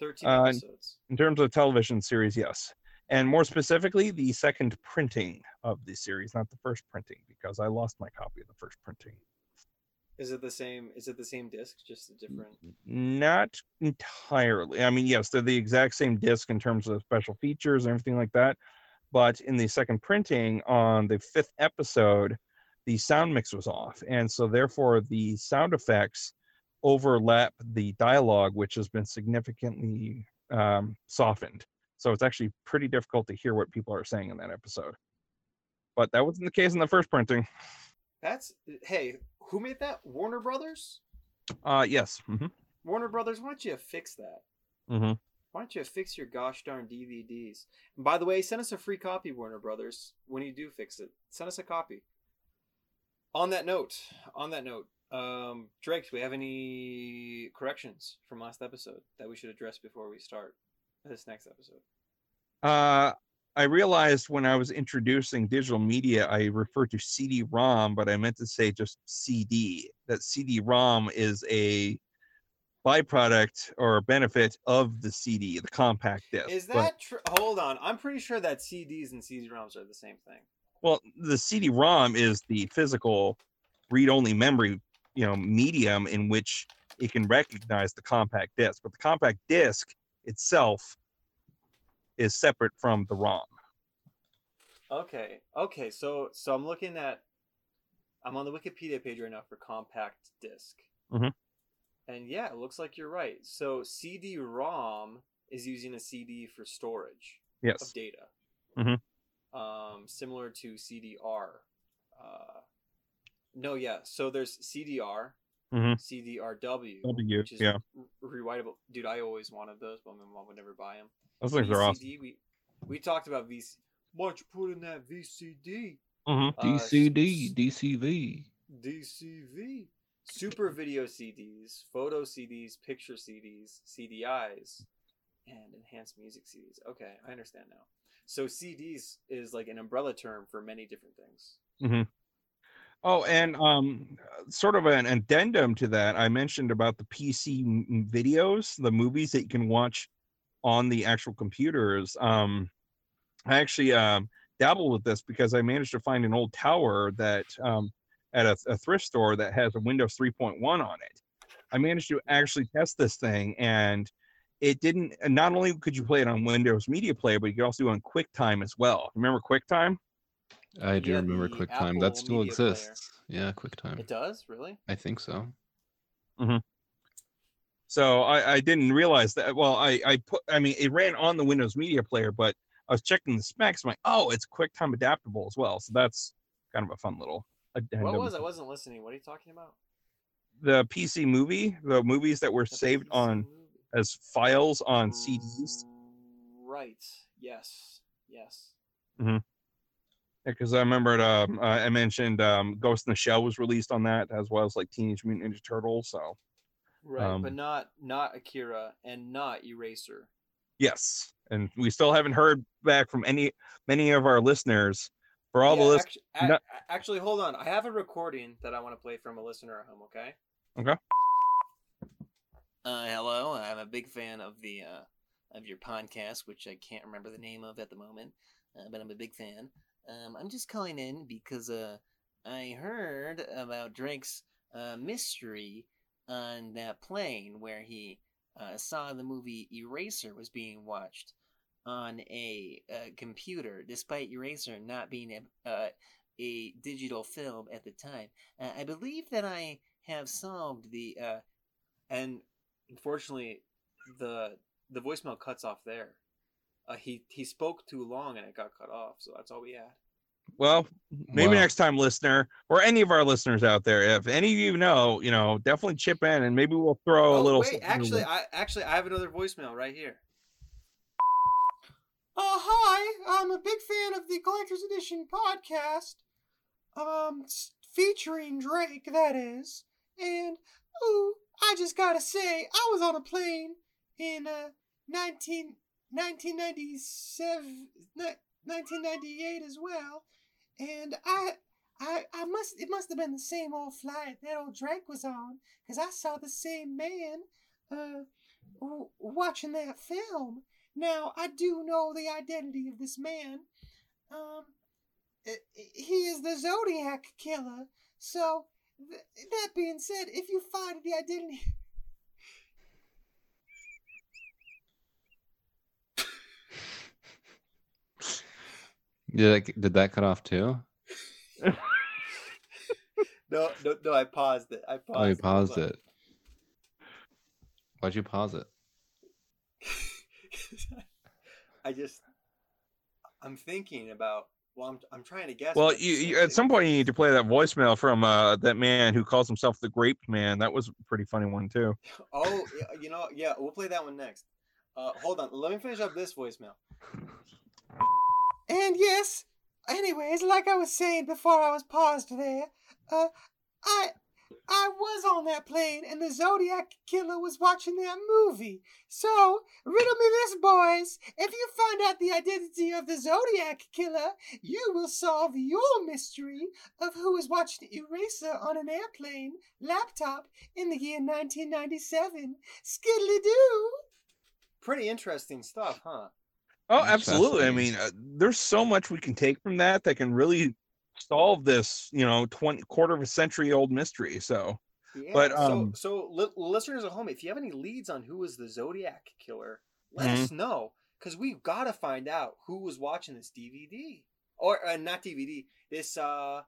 thirteen uh, episodes. In terms of television series, yes. And more specifically, the second printing of the series, not the first printing, because I lost my copy of the first printing. Is it the same? Is it the same disc, just a different? Not entirely. I mean, yes, they're the exact same disc in terms of special features and everything like that. But in the second printing, on the fifth episode, the sound mix was off. And so therefore, the sound effects overlap the dialogue, which has been significantly um, softened. So it's actually pretty difficult to hear what people are saying in that episode. But that wasn't the case in the first printing. That's, hey, who made that? Warner Brothers? Uh, yes. Mm-hmm. Warner Brothers, why don't you fix that? Mm-hmm. Why don't you fix your gosh darn D V Ds? And by the way, send us a free copy, Warner Brothers, when you do fix it. Send us a copy. On that note, on that note, um, Drake, do we have any corrections from last episode that we should address before we start this next episode? Uh, I realized when I was introducing digital media, I referred to C D ROM, but I meant to say just C D. That C D ROM is a byproduct or benefit of the C D, the compact disc. Is that true? Hold on, I'm pretty sure that C Ds and C D ROMs are the same thing. Well, the C D ROM is the physical read-only memory, you know, medium in which it can recognize the compact disc. But the compact disc itself is separate from the ROM. Okay, okay. So, so I'm looking at, I'm on the Wikipedia page right now for compact disc. Mm-hmm. And yeah, it looks like you're right. So C D ROM is using a C D for storage yes. of data, mm-hmm. um, similar to C D R. Uh, no, yeah. So there's C D R, mm-hmm. C D R W, w, which is yeah. re- rewritable. Dude, I always wanted those, but my mom would never buy them. Those things are awesome. We, we talked about V C D. Why don't you put in that V C D? Mm-hmm. Uh, D C D, D C V. D C V. Super video C Ds, photo C Ds, picture C Ds, C D Is, and enhanced music C Ds. Okay, I understand now. So C Ds is like an umbrella term for many different things. Mm-hmm. Oh, and um, sort of an addendum to that, I mentioned about the P C videos, the movies that you can watch on the actual computers. Um, I actually um, dabbled with this because I managed to find an old tower that... Um, at a, a thrift store that has a Windows three point one on it. I managed to actually test this thing, and it didn't, and not only could you play it on Windows Media Player, but you could also do it on QuickTime as well. Remember QuickTime? I do yeah, remember QuickTime. Apple that still Media exists. Player. Yeah, QuickTime. It does? Really? I think so. Mm-hmm. So I, I didn't realize that. Well, I, I put, I mean, it ran on the Windows Media Player, but I was checking the specs. I'm like, oh, it's QuickTime adaptable as well. So that's kind of a fun little addendum. What was I wasn't listening? What are you talking about? The P C movie, the movies that were the saved P C on movie. As files on C Ds. Right. Yes. Yes. Mm-hmm. Because yeah, I remembered um, I mentioned um, Ghost in the Shell was released on that, as well as like Teenage Mutant Ninja Turtles. So Right, um, but not not Akira and not Eraser. Yes, and we still haven't heard back from any many of our listeners. For all yeah, the list, actually, not- actually, hold on. I have a recording that I want to play from a listener at home. Okay. Okay. Uh, hello, I'm a big fan of the uh, of your podcast, which I can't remember the name of at the moment, uh, but I'm a big fan. Um, I'm just calling in because uh, I heard about Drake's uh, mystery on that plane where he uh, saw the movie Eraser was being watched on a, a computer, despite Eraser not being a, uh, a digital film at the time. Uh, I believe that I have solved the... Uh, and unfortunately, the the voicemail cuts off there. Uh, he, he spoke too long and it got cut off, so that's all we had. Well, maybe wow. next time, listener, or any of our listeners out there, if any of you know, you know, definitely chip in and maybe we'll throw oh, a little... Wait, actually, I, actually, I have another voicemail right here. Uh, hi, I'm a big fan of the Collector's Edition podcast, um, featuring Drake, that is. And, ooh, I just gotta say, I was on a plane in uh, nineteen ninety-seven, nineteen ninety-eight as well. And I, I, I must, it must have been the same old flight that old Drake was on, because I saw the same man uh, w- watching that film. Now, I do know the identity of this man. Um, he is the Zodiac Killer. So, th- that being said, if you find the identity... Did, I, did that cut off too? no, no, no, I paused it. I paused oh, you paused it. it. Why'd you pause it? I just, I'm thinking about. Well, I'm, I'm trying to guess. Well, you, you, at some point you need to play that voicemail from uh, that man who calls himself the Grape Man. That was a pretty funny one too. Oh, you know, yeah, we'll play that one next. Uh, hold on, let me finish up this voicemail. And yes, anyways, like I was saying before I was paused there, uh, I. I was on that plane, and the Zodiac Killer was watching that movie. So, riddle me this, boys. If you find out the identity of the Zodiac Killer, you will solve your mystery of who was watching Eraser on an airplane laptop in the year nineteen ninety-seven. Skiddly-doo! Pretty interesting stuff, huh? Oh, absolutely. I mean, uh, there's so much we can take from that that can really... solve this, you know, twenty quarter of a century old mystery. So, yeah, but um, so, so li- listeners at home, if you have any leads on who was the Zodiac Killer, let mm-hmm. us know, because we've got to find out who was watching this D V D or uh, not D V D, this uh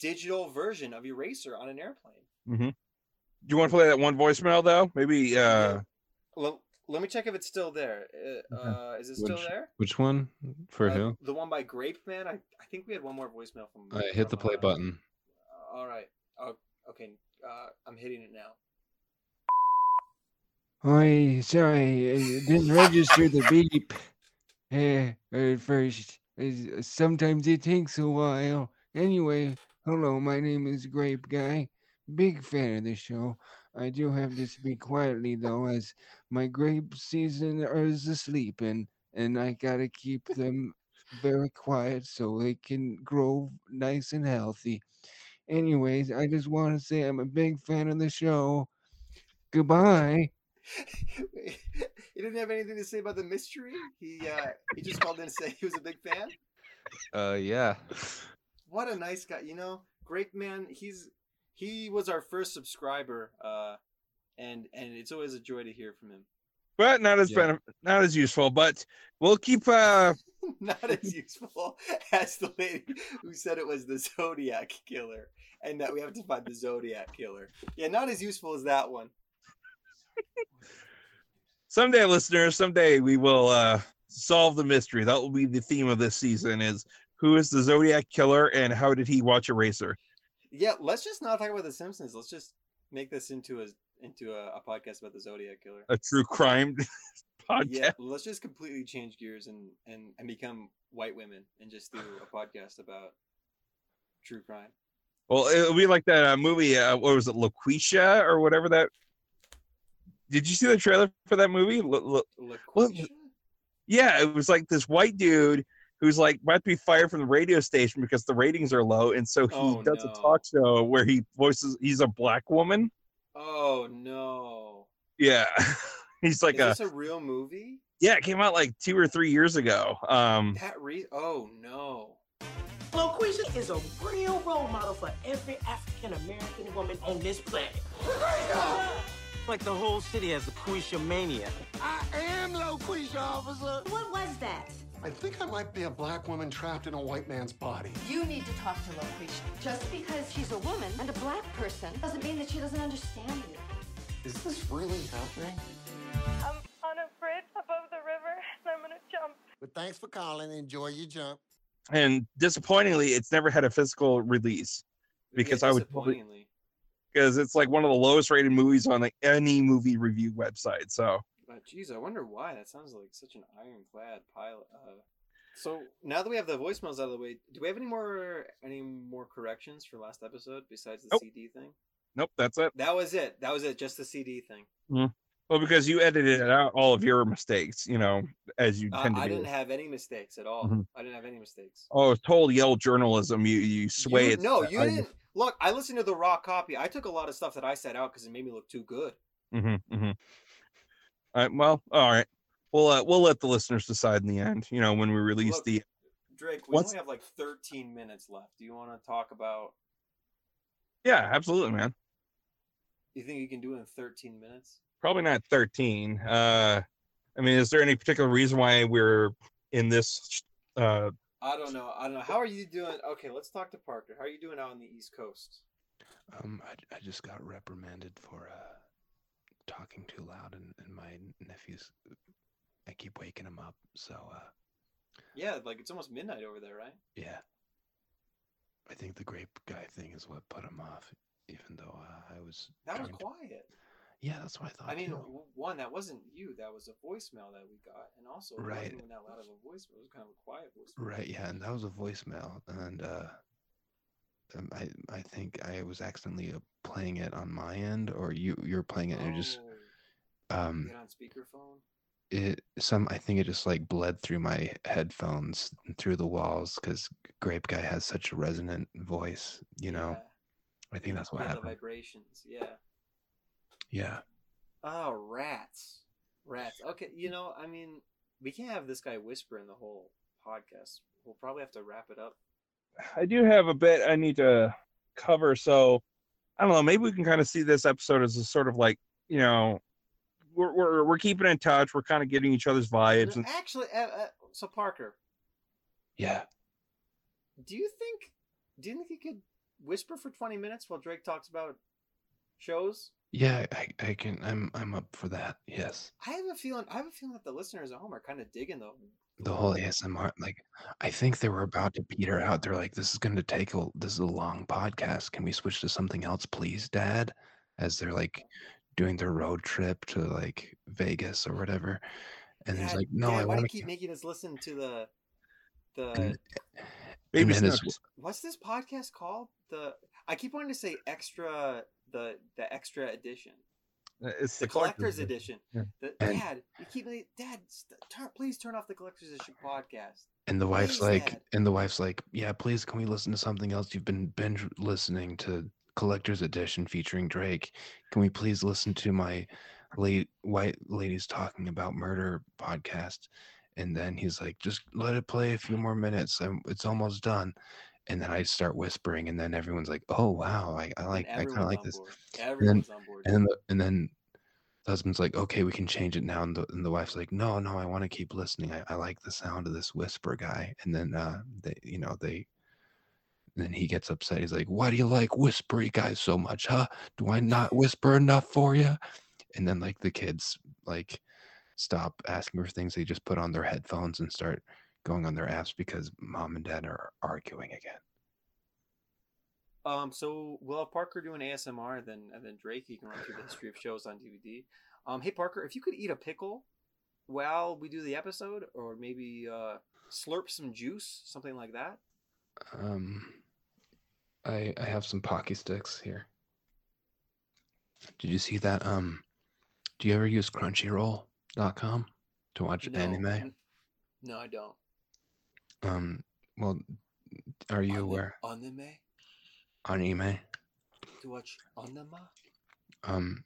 digital version of Eraser on an airplane. Mm-hmm. Do you want to play that one voicemail though? Maybe. uh yeah. Well, let me check if it's still there. Uh, okay. Is it which, still there? Which one? For uh, who? The one by Grape Man. I, I think we had one more voicemail from. All right, hit the play uh, button. All right. Oh, okay. Uh, I'm hitting it now. I sorry, I didn't register the beep uh, at first. Sometimes it takes a while. Anyway, hello. My name is Grape Guy. Big fan of the show. I do have to speak quietly, though, as my grape season is asleep, and, and I got to keep them very quiet so they can grow nice and healthy. Anyways, I just want to say I'm a big fan of the show. Goodbye. He didn't have anything to say about the mystery? He uh, he just called in to say he was a big fan? Uh, yeah. What a nice guy. You know, Grape Man, he's... He was our first subscriber, uh, and and it's always a joy to hear from him. But not as yeah. benef- not as useful. But we'll keep uh... not as useful as the lady who said it was the Zodiac Killer, and that we have to find the Zodiac Killer. Yeah, not as useful as that one. Someday, listeners, someday we will uh, solve the mystery. That will be the theme of this season: is who is the Zodiac Killer and how did he watch Eraser? Yeah, let's just not talk about The Simpsons. Let's just make this into a into a, a podcast about the Zodiac Killer. A true crime podcast. Yeah, let's just completely change gears and, and, and become white women and just do a podcast about true crime. Well, it'll be like that uh, movie, uh, what was it, Loqueesha or whatever that Did you see the trailer for that movie? Look, look, look, yeah, it was like this white dude who's like about to be fired from the radio station because the ratings are low, and so he oh, does no. a talk show where he voices. He's a black woman. Oh no! Yeah, he's like Is a. Is this a real movie? Yeah, it came out like two or three years ago. Um, that re. Oh no. Loqueesha is a real role model for every African-American woman on this planet. Loqueesha! Like the whole city has Loqueesha mania. I am Loqueesha, officer. What was that? I think I might be a black woman trapped in a white man's body. You need to talk to Loqueesha. Just because she's a woman and a black person doesn't mean that she doesn't understand you. Is this really happening? I'm on a bridge above the river, and I'm going to jump. But thanks for calling. Enjoy your jump. And disappointingly, it's never had a physical release because yeah, I would probably because it's like one of the lowest rated movies on like any movie review website. So, jeez, I wonder why. That sounds like such an ironclad pilot. Uh, so now that we have the voicemails out of the way, do we have any more any more corrections for last episode besides the nope. C D thing? Nope, that's it. That was it. That was it. Just the C D thing. Mm-hmm. Well, because you edited out all of your mistakes, you know, as you tend uh, to I do. I didn't have any mistakes at all. Mm-hmm. I didn't have any mistakes. Oh, total Yale journalism. You you sway it. No, you I, didn't. Look, I listened to the raw copy. I took a lot of stuff that I set out because it made me look too good. Mm-hmm, mm-hmm. All right. Well, all right. We'll, uh, we'll let the listeners decide in the end, you know, when we release look, the... Drake, we What's... only have like thirteen minutes left. Do you want to talk about... Yeah, absolutely, man. You think you can do it in thirteen minutes? Probably not thirteen. Uh, I mean, is there any particular reason why we're in this? Uh... I don't know. I don't know. How are you doing? Okay, let's talk to Parker. How are you doing out on the East Coast? Um, I, I just got reprimanded for uh, talking too loud, and, and my nephews, I keep waking them up. So. Uh, yeah, like it's almost midnight over there, right? Yeah. I think the grape guy thing is what put him off, even though uh, I was. That was quiet. To... Yeah, that's what I thought. I mean, too. One, that wasn't you. That was a voicemail that we got. And also, right. It wasn't even that loud of a voicemail. It was kind of a quiet voicemail. Right, yeah, and that was a voicemail. And uh, I I think I was accidentally playing it on my end, or you, you were playing it, and oh. it just... Um, Get on speakerphone? It, some, I think it just, like, bled through my headphones, through the walls, because Grape Guy has such a resonant voice, you know? Yeah. I think that's what happened. The vibrations, yeah. Yeah. Oh, rats. Rats. Okay, you know, I mean, we can't have this guy whispering the whole podcast. We'll probably have to wrap it up. I do have a bit I need to cover, so I don't know, maybe we can kind of see this episode as a sort of like, you know, we're we're, we're keeping in touch, we're kind of getting each other's vibes. And... Actually, uh, uh, so Parker. Yeah. Do you think, do you think you could whisper for twenty minutes while Drake talks about shows? Yeah, I, I can. I'm I'm up for that. Yes. I have a feeling. I have a feeling that the listeners at home are kind of digging the the whole A S M R. Like, I think they were about to peter out. They're like, "This is going to take a. This is a long podcast. Can we switch to something else, please, Dad?" As they're like doing their road trip to like Vegas or whatever, and he's like, "No, Dad, I want to keep to... making us listen to the the." And, Baby Snooks. What's this podcast called? The I keep wanting to say extra. The, the extra edition, it's the, the collector's, collector's edition. edition. Yeah. The, Dad, you keep Dad. St- turn, please turn off the collector's edition podcast. And the wife's please, like, Dad. and the wife's like, yeah, please, can we listen to something else? You've been binge listening to collector's edition featuring Drake. Can we please listen to my late white ladies talking about murder podcast? And then he's like, just let it play a few more minutes. I'm, it's almost done. And then I start whispering, and then everyone's like, "Oh wow, I, I like, I kind of like this." Everyone's on board. And then, the, and then the husband's like, "Okay, we can change it now." And the, and the wife's like, "No, no, I want to keep listening. I, I like the sound of this whisper guy." And then, uh, they, you know, they, then he gets upset. He's like, "Why do you like whispery guys so much, huh? Do I not whisper enough for you?" And then, like, the kids like stop asking for things. They just put on their headphones and start going on their apps because mom and dad are arguing again. Um, so we'll have Parker do an A S M R, then and then Drake, you can run through the history of shows on D V D. Um, hey Parker, if you could eat a pickle while we do the episode, or maybe uh, slurp some juice, something like that. Um, I I have some Pocky Sticks here. Did you see that? Um, Do you ever use Crunchyroll dot com to watch no, anime? No, I don't. Um. Well, are you on aware? The, anime? Anime. To watch anime? Um.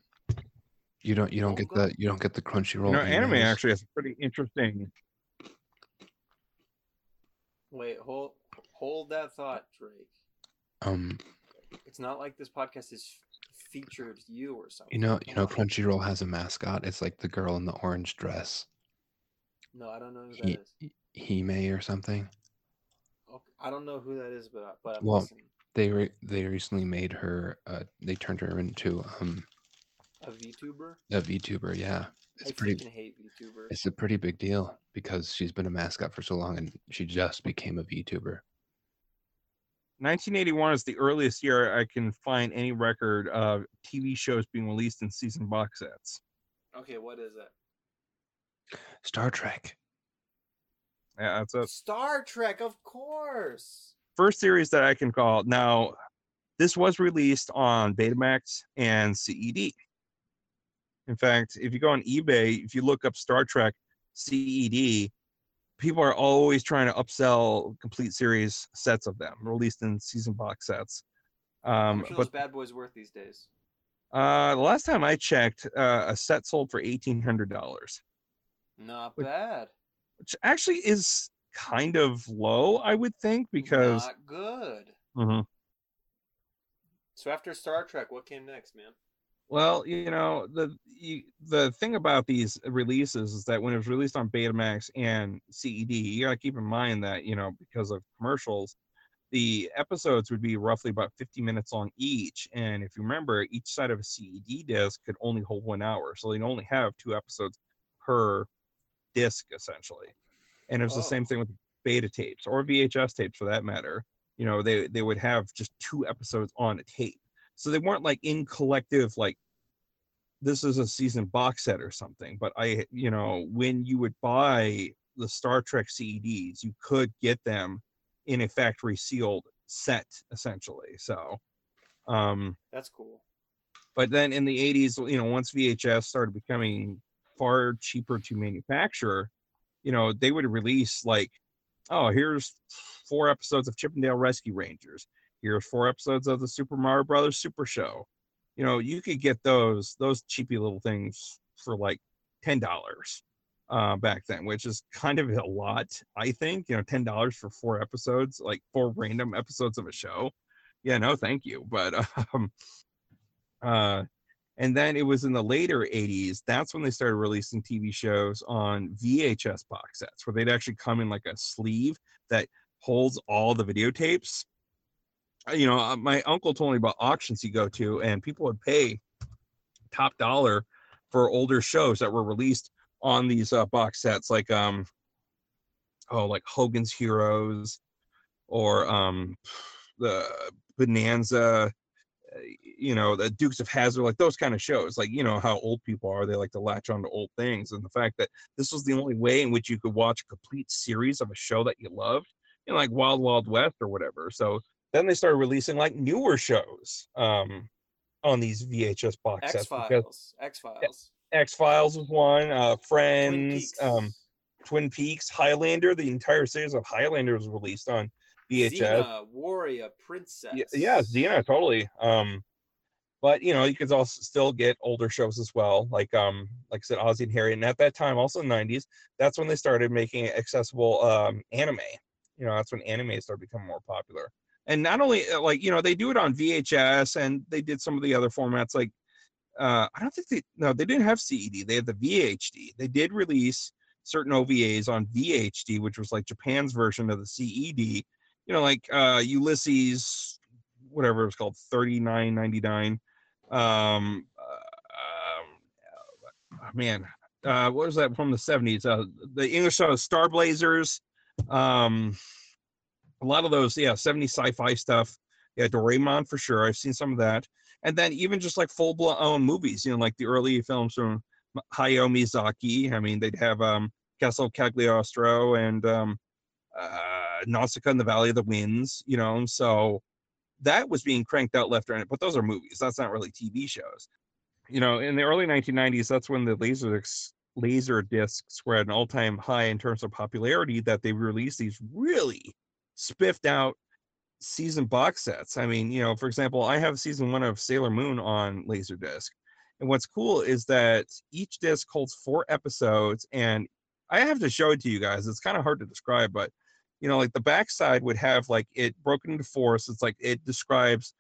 You don't. You don't Onga? get the. You don't get the Crunchyroll. No, anime actually has pretty interesting. Wait, hold hold that thought, Drake. Um, it's not like this podcast is featured you or something. You know, you know, Crunchyroll has a mascot. It's like the girl in the orange dress. No, I don't know who that he, is. Hime or something. Okay, I don't know who that is, but but I'm well, listening. they re- they recently made her. Uh, they turned her into um. A VTuber? A VTuber, yeah. It's I pretty, hate VTubers. It's a pretty big deal because she's been a mascot for so long and she just became a VTuber. nineteen eighty-one is the earliest year I can find any record of T V shows being released in season box sets. Okay, what is it? Star Trek. Yeah, that's it. Star Trek, of course! First series that I can call. Now, this was released on Betamax and C E D. In fact, if you go on eBay, if you look up Star Trek C E D, people are always trying to upsell complete series sets of them, released in season box sets. Um, How much are those bad boys worth these days? Uh, the last time I checked, uh, a set sold for eighteen hundred dollars. Not which, bad. Which actually is kind of low, I would think, because... Not good. Mm-hmm. So after Star Trek, what came next, man? Well, you know, the you, the thing about these releases is that when it was released on Betamax and C E D, you got to keep in mind that, you know, because of commercials, the episodes would be roughly about fifty minutes long each. And if you remember, each side of a C E D disc could only hold one hour. So they'd only have two episodes per disc, essentially. And it was oh. the same thing with beta tapes or V H S tapes, for that matter. You know, they, they would have just two episodes on a tape. So they weren't like in collective, like this is a season box set or something. But I, you know, when you would buy the Star Trek C E Ds, you could get them in a factory sealed set, essentially. So um, that's cool. But then in the eighties, you know, once V H S started becoming far cheaper to manufacture, you know, they would release like, oh, here's four episodes of Chip and Dale Rescue Rangers. Here's four episodes of the Super Mario Brothers Super Show. You know, you could get those those cheapy little things for like ten dollars uh, back then, which is kind of a lot, I think. You know, ten dollars for four episodes, like four random episodes of a show. Yeah, no, thank you. But, um, uh, and then it was in the later eighties, that's when they started releasing T V shows on V H S box sets, where they'd actually come in like a sleeve that holds all the videotapes. You know, my uncle told me about auctions you go to, and people would pay top dollar for older shows that were released on these uh, box sets, like um, oh, like Hogan's Heroes, or um, the Bonanza, you know, the Dukes of Hazzard, like those kind of shows. Like, you know how old people are; they like to latch on to old things, and the fact that this was the only way in which you could watch a complete series of a show that you loved, you know, like Wild Wild West or whatever. So. Then they started releasing like newer shows um, on these V H S box sets. X-Files. X-Files. X-Files was one. Uh, Friends. Twin Peaks. Um, Twin Peaks. Highlander. The entire series of Highlander was released on V H S. Xena, Warrior, Princess. Yeah, yeah, Xena, totally. Um, but, you know, you could also still get older shows as well. Like um, like I said, Ozzie and Harriet. And at that time, also nineties, that's when they started making accessible um, anime. You know, that's when anime started becoming more popular. And not only, like, you know, they do it on V H S, and they did some of the other formats, like, uh, I don't think they, no, they didn't have C E D, they had the V H D. They did release certain O V As on V H D, which was, like, Japan's version of the C E D, you know, like, uh, Ulysses, whatever it was called, thirty-nine ninety-nine, um, uh, um, man, uh, what was that from the seventies, uh, the English show, Star Blazers, um, a lot of those, yeah, seventies sci-fi stuff. Yeah, Doraemon for sure. I've seen some of that. And then even just like full-blown movies, you know, like the early films from Hayao Miyazaki. I mean, they'd have um, Castle Cagliostro and um, uh, Nausicaa and the Valley of the Winds, you know. So that was being cranked out left and right. But those are movies. That's not really T V shows. you know, in the early nineteen nineties, that's when the laser laser discs were at an all-time high in terms of popularity, that they released these really spiffed out season box sets. I mean, you know, for example, I have season one of Sailor Moon on LaserDisc. And what's cool is that each disc holds four episodes, and I have to show it to you guys. It's kind of hard to describe, but, you know, like the backside would have like it broken into four. So it's like it describes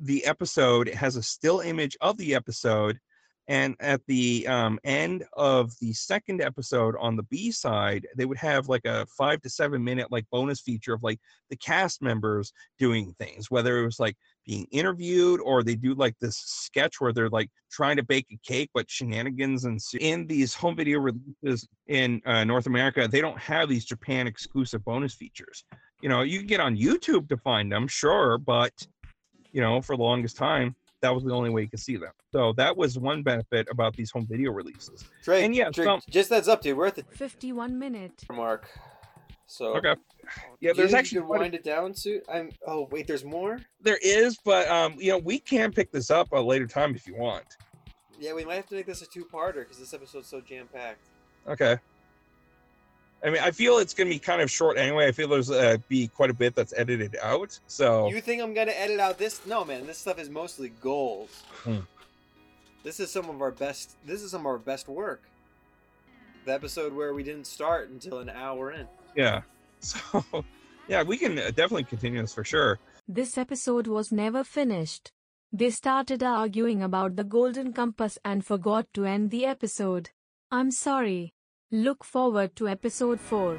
the episode. It has a still image of the episode. And at the um, end of the second episode on the B side, they would have like a five to seven minute like bonus feature of like the cast members doing things, whether it was like being interviewed or they do like this sketch where they're like trying to bake a cake, but shenanigans ensue. In these home video releases in uh, North America, they don't have these Japan exclusive bonus features. You know, you can get on YouTube to find them, sure, but you know, for the longest time, that was the only way you could see them. So that was one benefit about these home video releases. Drake, and yeah, Drake, some... just that's up to you. We're at the fifty-one minute mark. So okay, yeah. There's you actually you wind a... it down soon. I'm. Oh wait, there's more. There is, but um, you know, we can pick this up at a later time if you want. Yeah, we might have to make this a two-parter because this episode's so jam-packed. Okay. I mean, I feel it's going to be kind of short anyway. I feel there's uh, be quite a bit that's edited out. So you think I'm going to edit out this? No, man. This stuff is mostly gold. Hmm. This is some of our best. This is some of our best work. The episode where we didn't start until an hour in. Yeah. So, yeah, we can definitely continue this for sure. This episode was never finished. They started arguing about the golden compass and forgot to end the episode. I'm sorry. Look forward to episode four.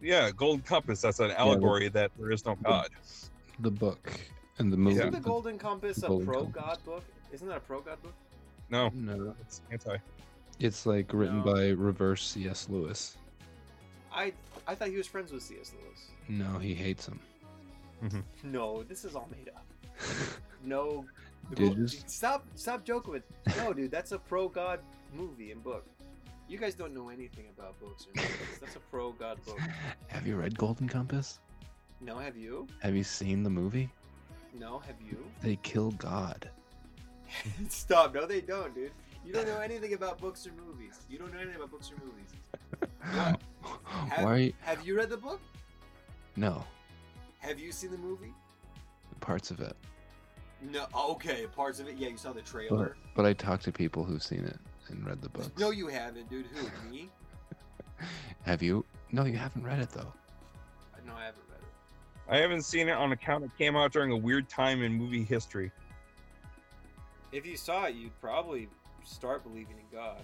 Yeah, Golden Compass, that's an allegory yeah, the, that there is no God. The, the book and the movie. Isn't the Golden Compass the, a pro-God book? Isn't that a pro-God book? No. No. It's anti. It's like written no. by reverse C S Lewis. I I thought he was friends with C S Lewis. No, he hates him. Mm-hmm. No, this is all made up. No, dude, go, just... stop stop joking with. No, dude, that's a pro God movie and book. You guys don't know anything about books or movies. That's a pro God book. Have you read Golden Compass? No, have you? Have you seen the movie? No, have you? They kill God. Stop! No, they don't, dude. You don't know anything about books or movies. You don't know anything about books or movies. Wow. Have, Why you... have you read the book? No. Have you seen the movie? Parts of it. No. Okay, parts of it. Yeah, you saw the trailer. But, but I talked to people who've seen it and read the books. No, you haven't, dude. Who? Me? Have you? No, you haven't read it, though. No, I haven't read it. I haven't seen it on account it came out during a weird time in movie history. If you saw it, you'd probably... start believing in God.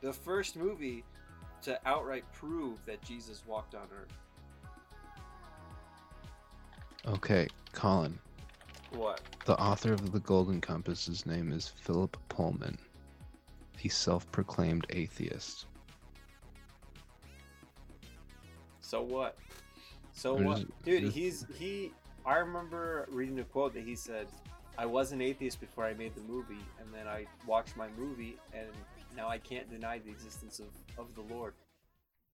The first movie to outright prove that Jesus walked on earth. Okay, Colin. What? The author of The Golden Compass's name is Philip Pullman, a self-proclaimed atheist. So what? So there's, what? Dude, there's... he's he. I remember reading a quote that he said. I was an atheist before I made the movie, and then I watched my movie, and now I can't deny the existence of, of the Lord.